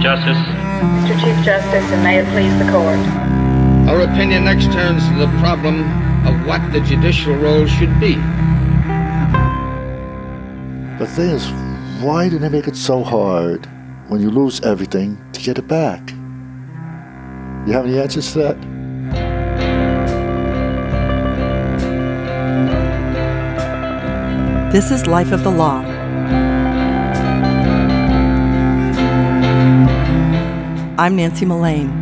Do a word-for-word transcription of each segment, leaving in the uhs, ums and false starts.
Justice. Mister Chief Justice, and may it please the court. Our opinion next turns to the problem of what the judicial role should be. The thing is, why do they make it so hard when you lose everything to get it back? You have any answers to that? This is Life of the Law. I'm Nancy Mullane.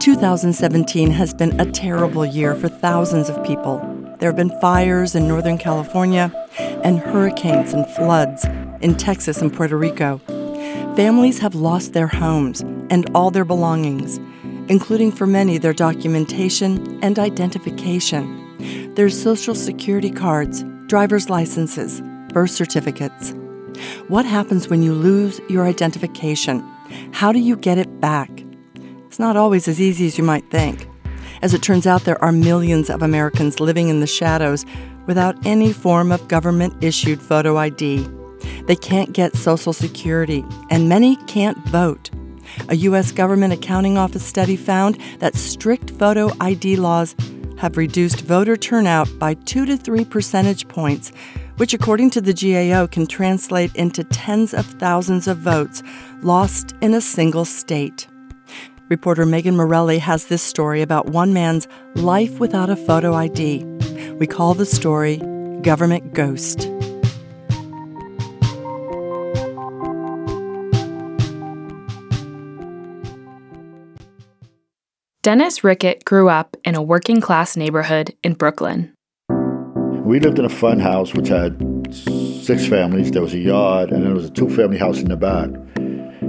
twenty seventeen has been a terrible year for thousands of people. There have been fires in Northern California and hurricanes and floods in Texas and Puerto Rico. Families have lost their homes and all their belongings, including for many their documentation and identification, their social security cards, driver's licenses, birth certificates. What happens when you lose your identification? How do you get it back? It's not always as easy as you might think. As it turns out, there are millions of Americans living in the shadows without any form of government-issued photo I D. They can't get Social Security, and many can't vote. A U S government accounting office study found that strict photo I D laws have reduced voter turnout by two to three percentage points, which according to the G A O can translate into tens of thousands of votes lost in a single state. Reporter Megan Morelli has this story about one man's life without a photo I D. We call the story Government Ghost. Dennis Rickett grew up in a working-class neighborhood in Brooklyn. We lived in a fun house which had six families. There was a yard, and there was a two-family house in the back.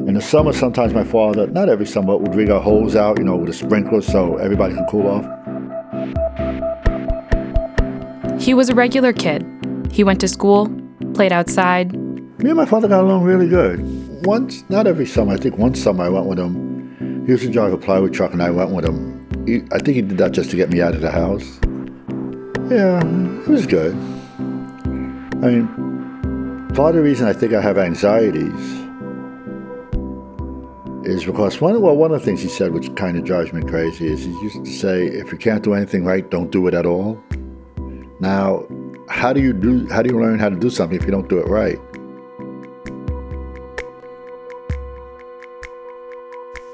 In the summer, sometimes my father, not every summer, would rig our hose out, you know, with a sprinkler so everybody can cool off. He was a regular kid. He went to school, played outside. Me and my father got along really good. Once, not every summer, I think one summer I went with him. He used to drive a plywood truck, and I went with him. He, I think he did that just to get me out of the house. Yeah, it was good. I mean, part of the reason I think I have anxieties is because one of, well, one of the things he said, which kind of drives me crazy, is he used to say, if you can't do anything right, don't do it at all. Now, how do you do? How do you learn how to do something if you don't do it right?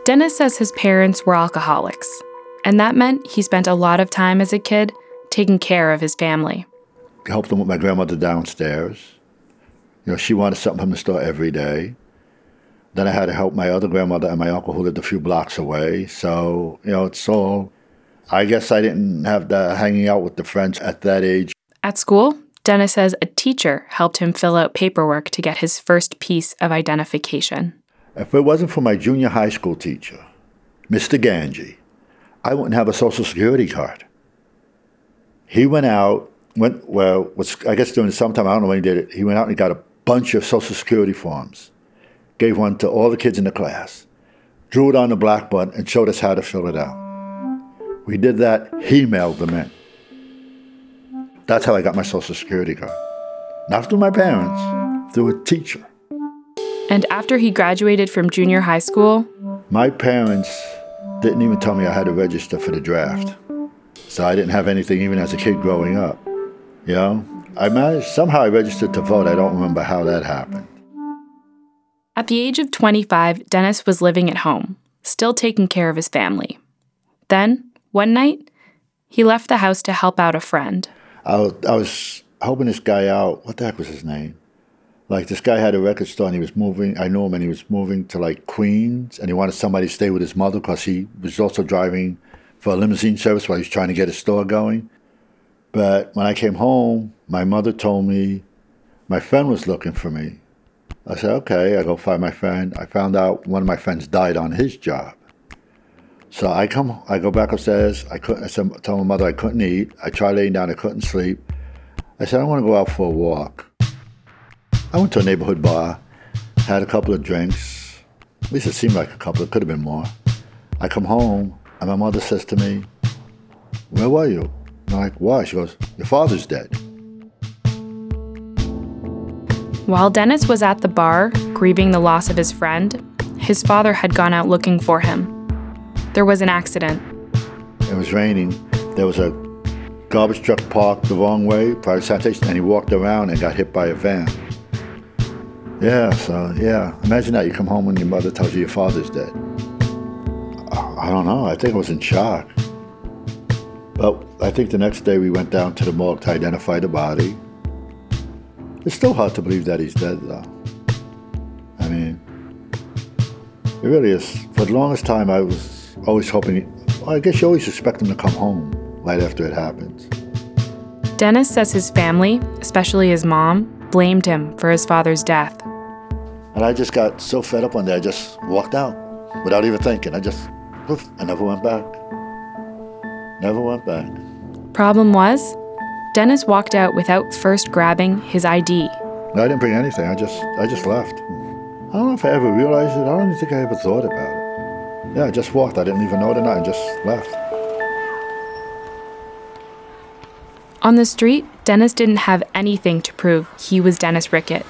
Dennis says his parents were alcoholics, and that meant he spent a lot of time as a kid taking care of his family. I helped them with my grandmother downstairs. You know, she wanted something from the store every day. Then I had to help my other grandmother and my uncle who lived a few blocks away. So, you know, it's all, I guess I didn't have the hanging out with the friends at that age. At school, Dennis says a teacher helped him fill out paperwork to get his first piece of identification. If it wasn't for my junior high school teacher, Mister Ganji, I wouldn't have a Social Security card. He went out, went well, was, I guess during the summertime, I don't know when he did it, he went out and he got a bunch of Social Security forms, gave one to all the kids in the class, drew it on the blackboard, and showed us how to fill it out. We did that, he mailed them in. That's how I got my Social Security card. Not through my parents, through a teacher. And after he graduated from junior high school, my parents didn't even tell me I had to register for the draft. So I didn't have anything even as a kid growing up. You know, I managed, somehow I registered to vote. I don't remember how that happened. At the age of twenty-five, Dennis was living at home, still taking care of his family. Then, one night, he left the house to help out a friend. I was, I was helping this guy out. What the heck was his name? Like, this guy had a record store, and he was moving. I know him, and he was moving to, like, Queens, and he wanted somebody to stay with his mother because he was also driving for a limousine service while he was trying to get his store going. But when I came home, my mother told me my friend was looking for me. I said, okay, I go find my friend. I found out one of my friends died on his job. So I come, I go back upstairs. I couldn't. I said, I told my mother I couldn't eat. I tried laying down. I couldn't sleep. I said, I want to go out for a walk. I went to a neighborhood bar, had a couple of drinks. At least it seemed like a couple. It could have been more. I come home, and my mother says to me, where were you? And I'm like, why? She goes, your father's dead. While Dennis was at the bar, grieving the loss of his friend, his father had gone out looking for him. There was an accident. It was raining. There was a garbage truck parked the wrong way, private sanitation, and he walked around and got hit by a van. Yeah, so, yeah. Imagine that. You come home and your mother tells you your father's dead. I don't know. I think I was in shock. But I think the next day we went down to the morgue to identify the body. It's still hard to believe that he's dead, though. I mean, it really is. For the longest time, I was always hoping... He, well, I guess you always expect him to come home right after it happens. Dennis says his family, especially his mom, blamed him for his father's death. And I just got so fed up one day, I just walked out without even thinking. I just, poof, I never went back. Never went back. Problem was, Dennis walked out without first grabbing his I D. No, I didn't bring anything. I just, I just left. I don't know if I ever realized it. I don't think I ever thought about it. Yeah, I just walked. I didn't even know it or not. I just left. On the street, Dennis didn't have anything to prove he was Dennis Rickett.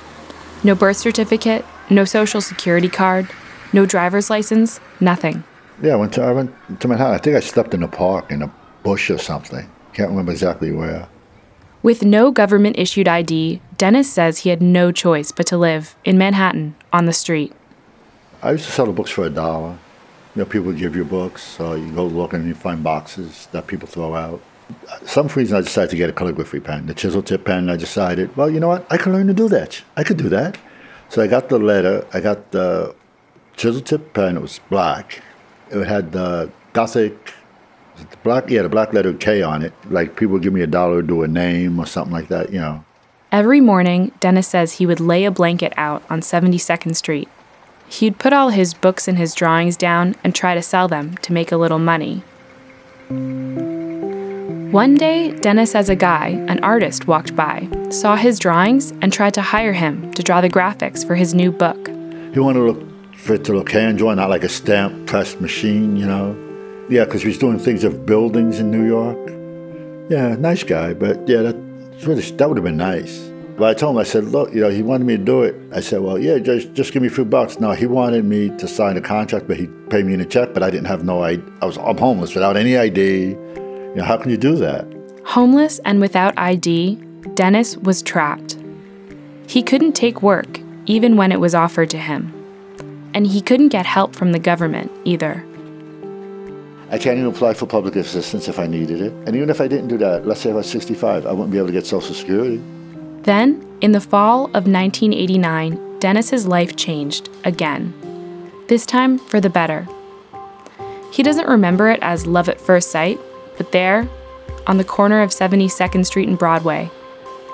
No birth certificate, no social security card, no driver's license, nothing. Yeah, I went to, I went to Manhattan. I think I slept in a park, in a bush or something. Can't remember exactly where. With no government-issued I D, Dennis says he had no choice but to live in Manhattan on the street. I used to sell the books for a dollar. You know, people would give you books, so you go look and you find boxes that people throw out. Some reason I decided to get a calligraphy pen, the chisel tip pen. I decided, well, you know what? I can learn to do that. I could do that. So I got the letter. I got the chisel tip pen. It was black. It had the Gothic, was it the black, yeah, the black letter K on it. Like people would give me a dollar to do a name or something like that, you know. Every morning, Dennis says he would lay a blanket out on seventy-second Street. He'd put all his books and his drawings down and try to sell them to make a little money. One day, Dennis as a guy, an artist, walked by, saw his drawings, and tried to hire him to draw the graphics for his new book. He wanted to look for it to look hand-drawn, not like a stamp pressed machine, you know? Yeah, because he was doing things of buildings in New York. Yeah, nice guy, but yeah, that, really, that would have been nice. But I told him, I said, look, you know, he wanted me to do it. I said, well, yeah, just, just give me a few bucks. No, he wanted me to sign a contract, but he'd pay me in a check, but I didn't have no I D. I was, I'm homeless without any I D. You know, how can you do that? Homeless and without I D, Dennis was trapped. He couldn't take work, even when it was offered to him. And he couldn't get help from the government, either. I can't even apply for public assistance if I needed it. And even if I didn't do that, let's say I was sixty-five, I wouldn't be able to get Social Security. Then, in the fall of nineteen eighty-nine, Dennis's life changed again. This time for the better. He doesn't remember it as love at first sight, but there, on the corner of seventy-second Street and Broadway,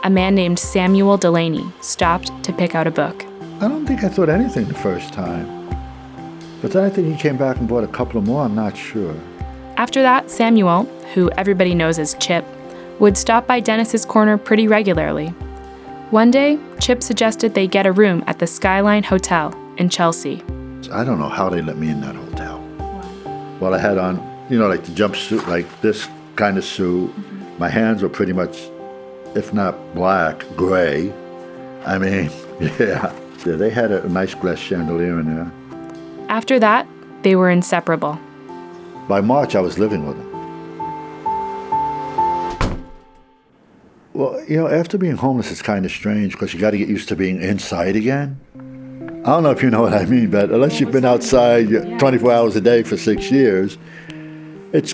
a man named Samuel Delaney stopped to pick out a book. I don't think I thought anything the first time. But then I think he came back and bought a couple more, I'm not sure. After that, Samuel, who everybody knows as Chip, would stop by Dennis's corner pretty regularly. One day, Chip suggested they get a room at the Skyline Hotel in Chelsea. I don't know how they let me in that hotel. Well, I had on... You know, like the jumpsuit, like this kind of suit. Mm-hmm. My hands were pretty much, if not black, gray. I mean, yeah. yeah. They had a nice glass chandelier in there. After that, they were inseparable. By March, I was living with him. Well, you know, after being homeless, it's kind of strange because you got to get used to being inside again. I don't know if you know what I mean, but unless you've been outside twenty-four hours a day for six years, It's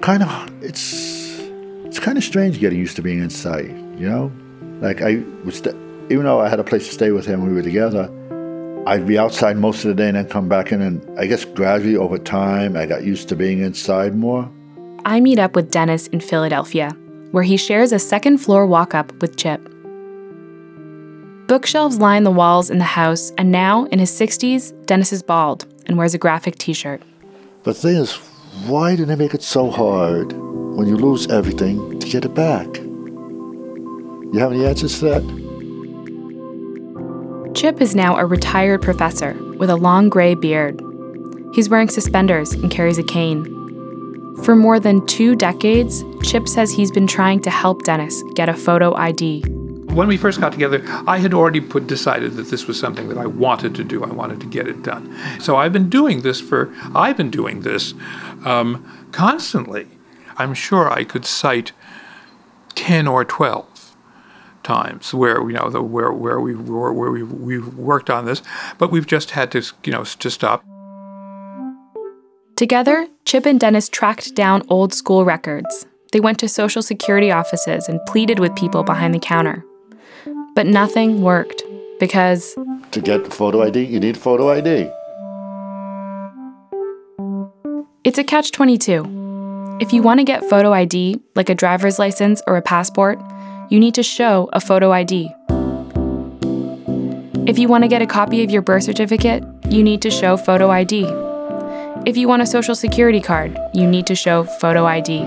kind of it's it's kind of strange getting used to being inside, you know. Like I would, st- even though I had a place to stay with him, we were together. I'd be outside most of the day and then come back in, and I guess gradually over time, I got used to being inside more. I meet up with Dennis in Philadelphia, where he shares a second floor walk up with Chip. Bookshelves line the walls in the house, and now in his sixties, Dennis is bald and wears a graphic T-shirt. But the thing is, why do they make it so hard when you lose everything to get it back? You have any answers to that? Chip is now a retired professor with a long gray beard. He's wearing suspenders and carries a cane. For more than two decades, Chip says he's been trying to help Dennis get a photo I D. When we first got together, I had already put, decided that this was something that I wanted to do. I wanted to get it done. So I've been doing this for, I've been doing this um, constantly. I'm sure I could cite ten or twelve times where you know the, where where we where, where we we've worked on this, but we've just had to you know to stop. Together, Chip and Dennis tracked down old school records. They went to Social Security offices and pleaded with people behind the counter. But nothing worked because to get photo I D, you need photo I D. It's a catch twenty-two. If you want to get photo I D, like a driver's license or a passport, you need to show a photo I D. If you want to get a copy of your birth certificate, you need to show photo I D. If you want a Social Security card, you need to show photo I D.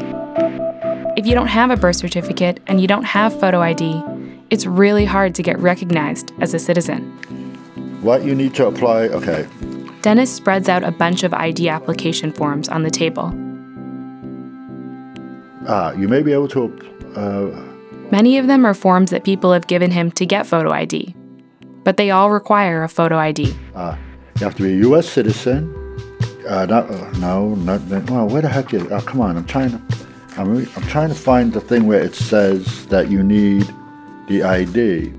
If you don't have a birth certificate and you don't have photo I D, it's really hard to get recognized as a citizen. What you need to apply, okay. Dennis spreads out a bunch of I D application forms on the table. Ah, you may be able to... Uh... Many of them are forms that people have given him to get photo I D, but they all require a photo I D. Uh, you have to be a U S citizen. Uh, not, uh, no, not, well, where the heck is, oh, come on, I'm trying to, I'm, I'm trying to find the thing where it says that you need the I D.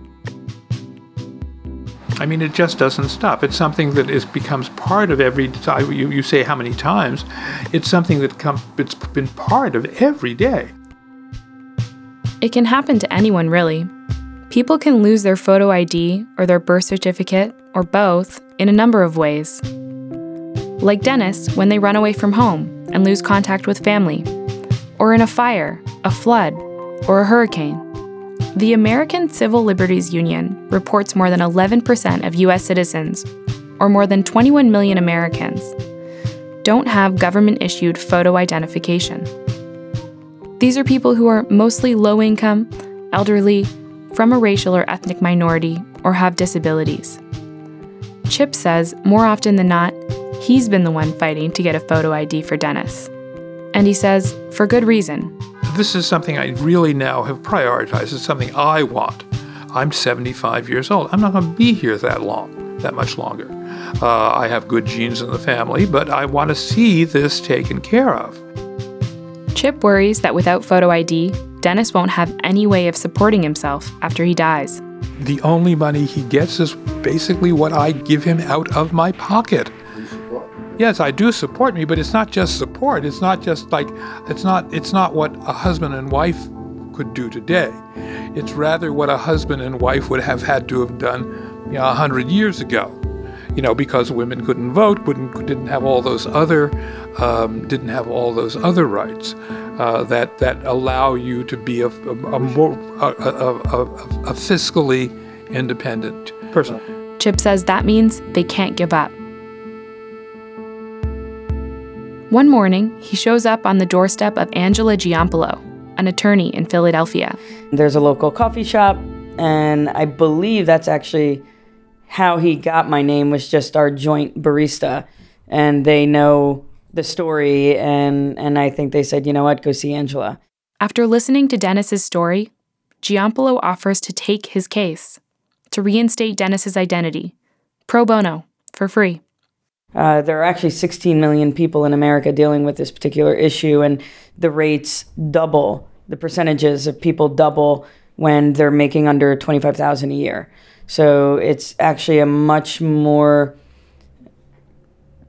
I mean, it just doesn't stop. It's something that is becomes part of every, you, you say how many times, it's something that come, it's been part of every day. It can happen to anyone, really. People can lose their photo I D or their birth certificate, or both, in a number of ways. Like Dennis, when they run away from home and lose contact with family, or in a fire, a flood, or a hurricane. The American Civil Liberties Union reports more than eleven percent of U S citizens, or more than twenty-one million Americans, don't have government-issued photo identification. These are people who are mostly low-income, elderly, from a racial or ethnic minority, or have disabilities. Chip says more often than not, he's been the one fighting to get a photo I D for Dennis. And he says, for good reason. This is something I really now have prioritized. It's something I want. I'm seventy-five years old. I'm not going to be here that long, that much longer. Uh, I have good genes in the family, but I want to see this taken care of. Chip worries that without photo I D, Dennis won't have any way of supporting himself after he dies. The only money he gets is basically what I give him out of my pocket. Yes, I do support me, but it's not just support. It's not just like, it's not, it's not what a husband and wife could do today. It's rather what a husband and wife would have had to have done, you know, one hundred years ago. You know, because women couldn't vote, wouldn't, didn't have all those other, um, didn't have all those other rights uh, that that allow you to be a a, a, more, a, a, a, a fiscally independent person. Chip says that means they can't give up. One morning, he shows up on the doorstep of Angela Giampolo, an attorney in Philadelphia. There's a local coffee shop, and I believe that's actually how he got my name, was just our joint barista, and they know the story, and, and I think they said, you know what, go see Angela. After listening to Dennis's story, Giampolo offers to take his case, to reinstate Dennis's identity, pro bono, for free. Uh, there are actually sixteen million people in America dealing with this particular issue, and the rates double, the percentages of people double when they're making under twenty-five thousand dollars a year. So it's actually a much more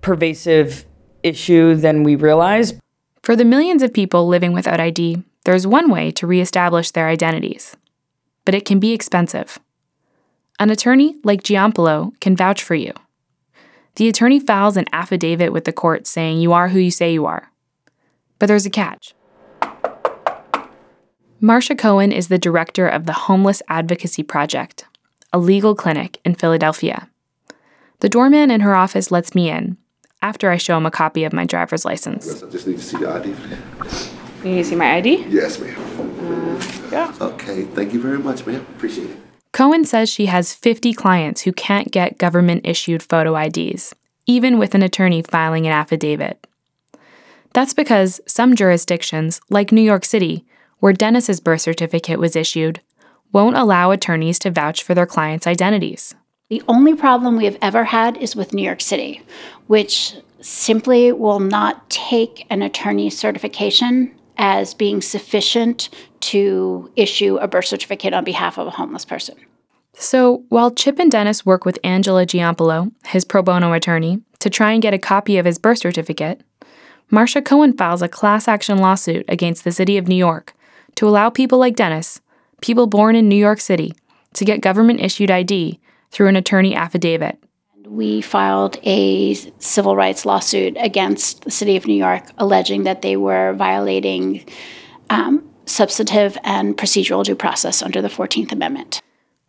pervasive issue than we realize. For the millions of people living without I D, there's one way to reestablish their identities. But it can be expensive. An attorney like Giampolo can vouch for you. The attorney files an affidavit with the court saying you are who you say you are. But there's a catch. Marsha Cohen is the director of the Homeless Advocacy Project, a legal clinic in Philadelphia. The doorman in her office lets me in after I show him a copy of my driver's license. Yes, I just need to see the I D. You need to see my I D? Yes, ma'am. Uh, yeah. Okay, thank you very much, ma'am. Appreciate it. Cohen says she has fifty clients who can't get government-issued photo I Ds, even with an attorney filing an affidavit. That's because some jurisdictions, like New York City, where Dennis's birth certificate was issued, won't allow attorneys to vouch for their clients' identities. The only problem we have ever had is with New York City, which simply will not take an attorney certification as being sufficient to issue a birth certificate on behalf of a homeless person. So while Chip and Dennis work with Angela Giampolo, his pro bono attorney, to try and get a copy of his birth certificate, Marsha Cohen files a class action lawsuit against the city of New York to allow people like Dennis, people born in New York City, to get government-issued I D through an attorney affidavit. We filed a civil rights lawsuit against the city of New York alleging that they were violating um, substantive and procedural due process under the fourteenth Amendment.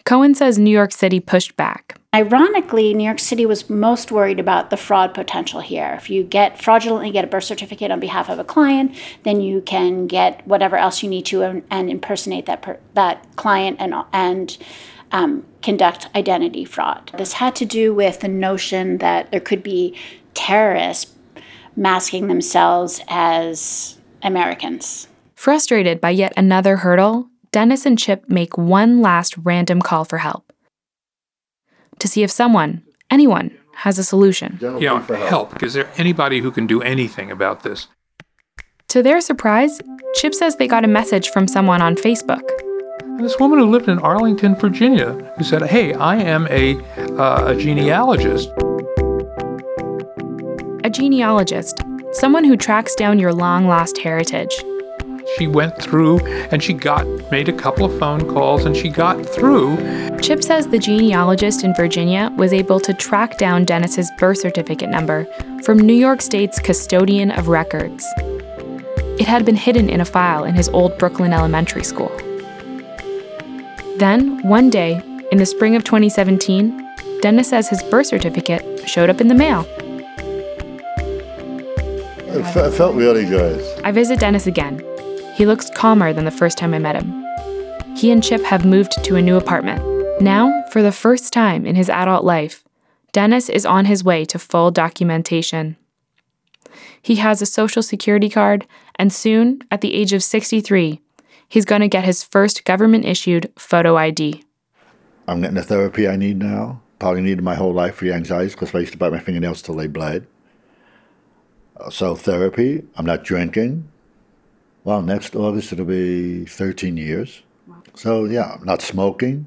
Cohen says New York City pushed back. Ironically, New York City was most worried about the fraud potential here. If you get fraudulently get a birth certificate on behalf of a client, then you can get whatever else you need to and, and impersonate that per, that client and and um, conduct identity fraud. This had to do with the notion that there could be terrorists masking themselves as Americans. Frustrated by yet another hurdle, Dennis and Chip make one last random call for help, to see if someone, anyone, has a solution. You know, help. Is there anybody who can do anything about this? To their surprise, Chip says they got a message from someone on Facebook. This woman who lived in Arlington, Virginia, who said, hey, I am a, uh, a genealogist. A genealogist, someone who tracks down your long-lost heritage. She went through and she got made a couple of phone calls and she got through. Chip says the genealogist in Virginia was able to track down Dennis's birth certificate number from New York State's custodian of records. It had been hidden in a file in his old Brooklyn elementary school. Then, one day, in the spring of twenty seventeen, Dennis says his birth certificate showed up in the mail. It, f- it felt really good. I visit Dennis again. He looks calmer than the first time I met him. He and Chip have moved to a new apartment. Now, for the first time in his adult life, Dennis is on his way to full documentation. He has a social security card, and soon, at the age of sixty-three, he's going to get his first government-issued photo I D. I'm getting the therapy I need now. Probably needed my whole life for the anxieties because I used to bite my fingernails till they bled. So therapy, I'm not drinking. Well, next August, it'll be thirteen years. So, yeah, I'm not smoking.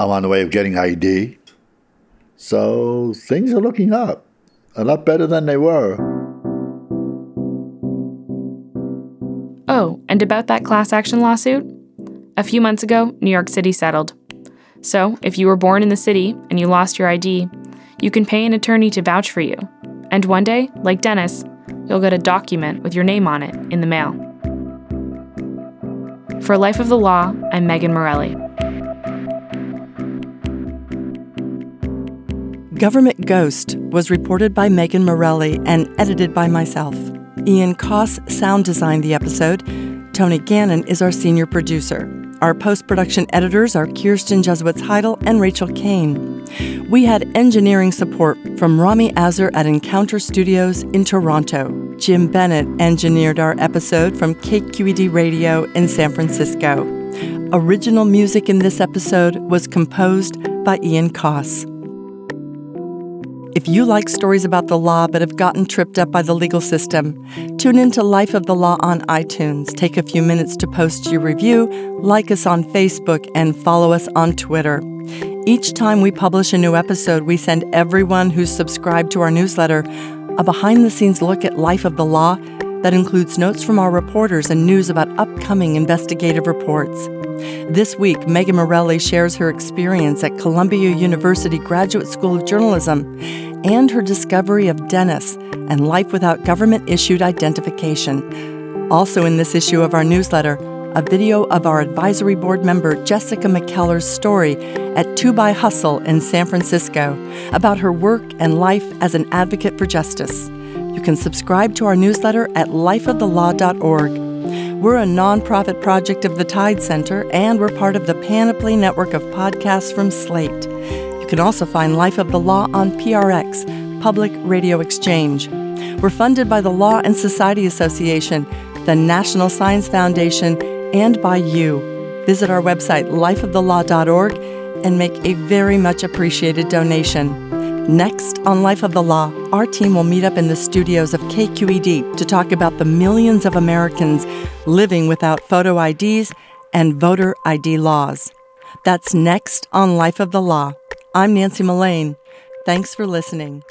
I'm on the way of getting I D. So things are looking up. A lot better than they were. Oh, and about that class action lawsuit? A few months ago, New York City settled. So if you were born in the city and you lost your I D, you can pay an attorney to vouch for you. And one day, like Dennis, you'll get a document with your name on it in the mail. For Life of the Law, I'm Megan Morelli. Government Ghost was reported by Megan Morelli and edited by myself. Ian Koss sound designed the episode. Tony Gannon is our senior producer. Our post-production editors are Kirsten Jesuits-Heidel and Rachel Kane. We had engineering support from Rami Azar at Encounter Studios in Toronto. Jim Bennett engineered our episode from K Q E D Radio in San Francisco. Original music in this episode was composed by Ian Koss. If you like stories about the law but have gotten tripped up by the legal system, tune in to Life of the Law on iTunes. Take a few minutes to post your review, like us on Facebook, and follow us on Twitter. Each time we publish a new episode, we send everyone who's subscribed to our newsletter a behind-the-scenes look at Life of the Law that includes notes from our reporters and news about upcoming investigative reports. This week, Megan Morelli shares her experience at Columbia University Graduate School of Journalism and her discovery of Dennis and life without government-issued identification. Also in this issue of our newsletter, a video of our advisory board member Jessica McKellar's story at two by Hustle in San Francisco about her work and life as an advocate for justice. You can subscribe to our newsletter at life of the law dot org. We're a nonprofit project of the Tide Center, and we're part of the Panoply network of podcasts from Slate. You can also find Life of the Law on P R X, Public Radio Exchange. We're funded by the Law and Society Association, the National Science Foundation, and by you. Visit our website, life of the law dot org, and make a very much appreciated donation. Next on Life of the Law, our team will meet up in the studios of K Q E D to talk about the millions of Americans living without photo I Ds and voter I D laws. That's next on Life of the Law. I'm Nancy Mullane. Thanks for listening.